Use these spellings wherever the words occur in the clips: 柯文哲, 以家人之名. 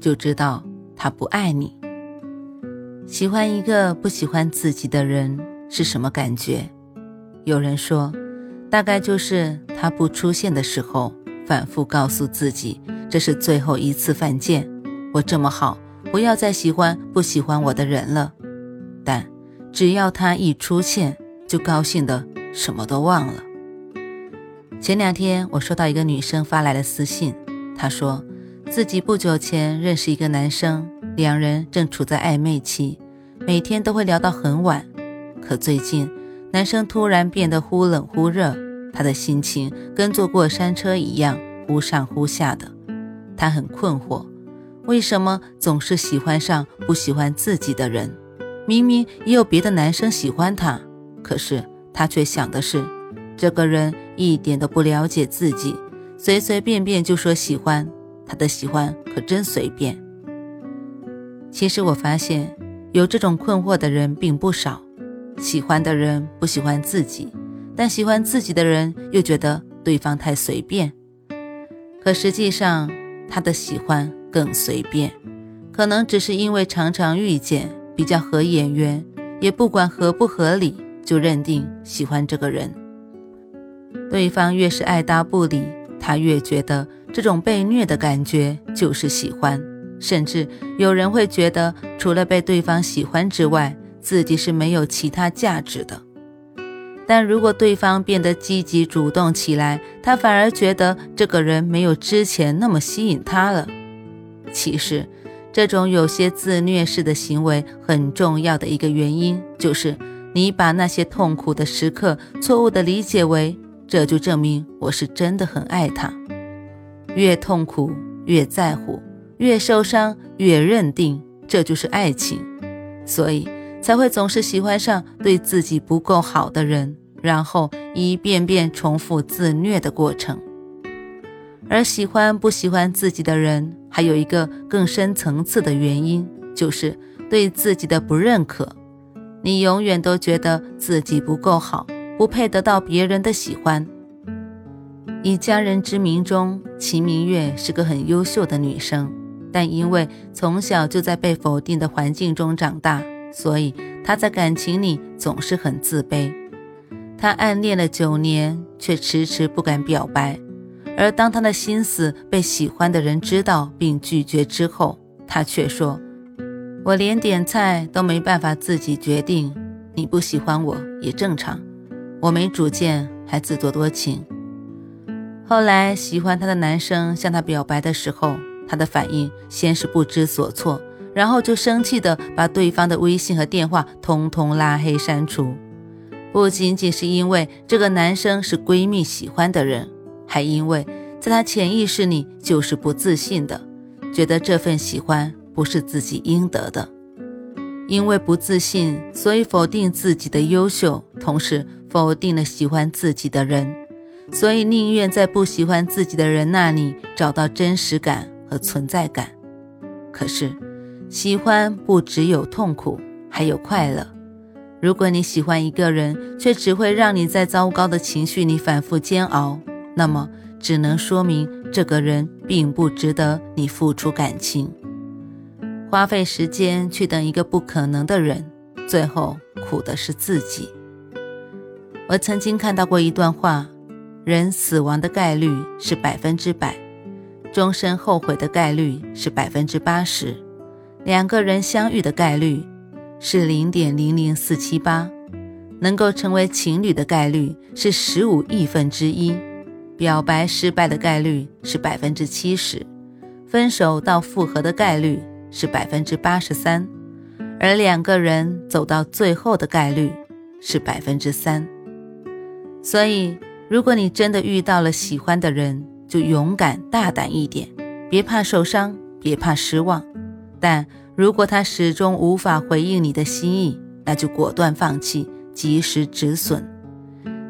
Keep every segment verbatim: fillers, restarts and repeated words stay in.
就知道他不爱你。喜欢一个不喜欢自己的人是什么感觉？有人说，大概就是他不出现的时候，反复告诉自己，这是最后一次犯贱，我这么好，不要再喜欢不喜欢我的人了。但只要他一出现，就高兴的什么都忘了。前两天我收到一个女生发来的私信，她说自己不久前认识一个男生，两人正处在暧昧期，每天都会聊到很晚。可最近男生突然变得忽冷忽热，他的心情跟坐过山车一样，忽上忽下的。他很困惑，为什么总是喜欢上不喜欢自己的人？明明也有别的男生喜欢他，可是他却想的是，这个人一点都不了解自己，随随便便就说喜欢。他的喜欢可真随便。其实我发现有这种困惑的人并不少，喜欢的人不喜欢自己，但喜欢自己的人又觉得对方太随便。可实际上他的喜欢更随便，可能只是因为常常遇见，比较合眼缘，也不管合不合理，就认定喜欢这个人。对方越是爱搭不理，他越觉得这种被虐的感觉就是喜欢，甚至有人会觉得除了被对方喜欢之外，自己是没有其他价值的。但如果对方变得积极主动起来，他反而觉得这个人没有之前那么吸引他了。其实这种有些自虐式的行为很重要的一个原因，就是你把那些痛苦的时刻错误地理解为，这就证明我是真的很爱他。越痛苦越在乎，越受伤越认定这就是爱情，所以才会总是喜欢上对自己不够好的人，然后一遍遍重复自虐的过程。而喜欢不喜欢自己的人还有一个更深层次的原因，就是对自己的不认可。你永远都觉得自己不够好，不配得到别人的喜欢。以家人之名中，秦明月是个很优秀的女生，但因为从小就在被否定的环境中长大，所以她在感情里总是很自卑。她暗恋了九年，却迟迟不敢表白。而当她的心思被喜欢的人知道并拒绝之后，她却说，我连点菜都没办法自己决定，你不喜欢我也正常，我没主见，还自作多情。后来喜欢他的男生向他表白的时候，他的反应先是不知所措，然后就生气地把对方的微信和电话通通拉黑删除。不仅仅是因为这个男生是闺蜜喜欢的人，还因为在他潜意识里就是不自信的，觉得这份喜欢不是自己应得的。因为不自信，所以否定自己的优秀，同时否定了喜欢自己的人，所以宁愿在不喜欢自己的人那里找到真实感和存在感。可是喜欢不只有痛苦，还有快乐。如果你喜欢一个人，却只会让你在糟糕的情绪里反复煎熬，那么只能说明这个人并不值得你付出感情，花费时间去等一个不可能的人，最后苦的是自己。我曾经看到过一段话，人死亡的概率是百分之百，终身后悔的概率是百分之八十，两个人相遇的概率是 零点零零四七八， 能够成为情侣的概率是十五亿分之一，表白失败的概率是百分之七十，分手到复合的概率是 百分之八十三， 而两个人走到最后的概率是 百分之三。 所以如果你真的遇到了喜欢的人，就勇敢大胆一点，别怕受伤，别怕失望，但如果他始终无法回应你的心意，那就果断放弃，及时止损。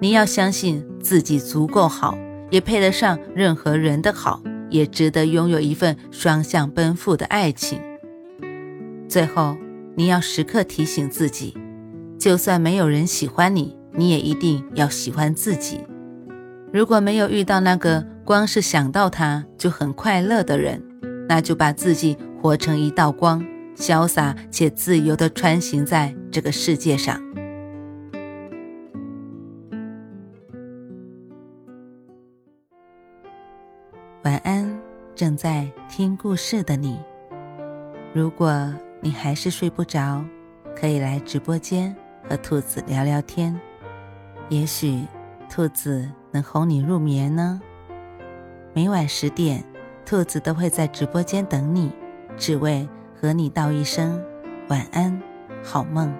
你要相信自己足够好，也配得上任何人的好，也值得拥有一份双向奔赴的爱情。最后，你要时刻提醒自己，就算没有人喜欢你，你也一定要喜欢自己。如果没有遇到那个光是想到他就很快乐的人，那就把自己活成一道光，潇洒且自由地穿行在这个世界上。晚安，正在听故事的你。如果你还是睡不着，可以来直播间和兔子聊聊天，也许兔子能哄你入眠呢。每晚十点，兔子都会在直播间等你，只为和你道一声晚安，好梦。